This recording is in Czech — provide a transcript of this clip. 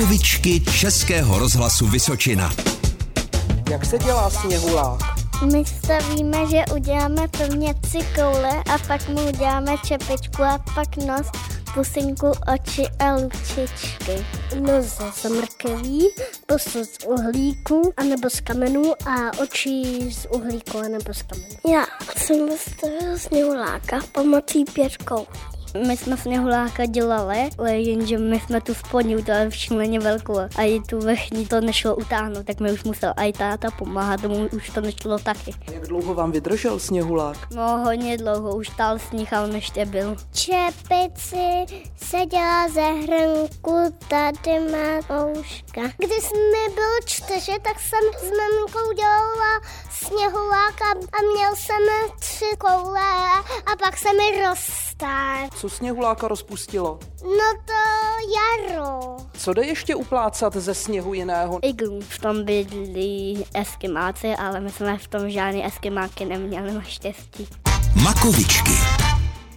Makovičky Českého rozhlasu Vysočina. Jak se dělá sněhulák? My stavíme, že uděláme plněci koule a pak mu uděláme čepičku a pak nos, pusinku, oči a lučičky. Nos z mrkví, pusu z uhlíku anebo z kamenů a oči z uhlíku anebo z kamenů. Já jsem vystavila sněhuláka pomocí pětkou. My jsme sněhuláka dělali, jenže my jsme tu spodní udělali všimleně velkou a i tu vrchní to nešlo utáhnout, tak mi už musel i táta pomáhat, tomu už to nešlo taky. Jak dlouho vám vydržel sněhulák? No hodně dlouho, už tál sníh, ale ještě byl. Čepici se dělá ze hrnku, tady má ouška. Když mi bylo 4, tak jsem s maminkou dělala sněhuláka a měl jsem 3 koule a pak se mi rozstál. Co sněhuláka rozpustilo? No to jaro. Co jde ještě uplácat ze sněhu jiného? Iglu. V tom bydlí eskimáci, ale my jsme v tom žádný eskimáky neměli, naštěstí. Makovičky.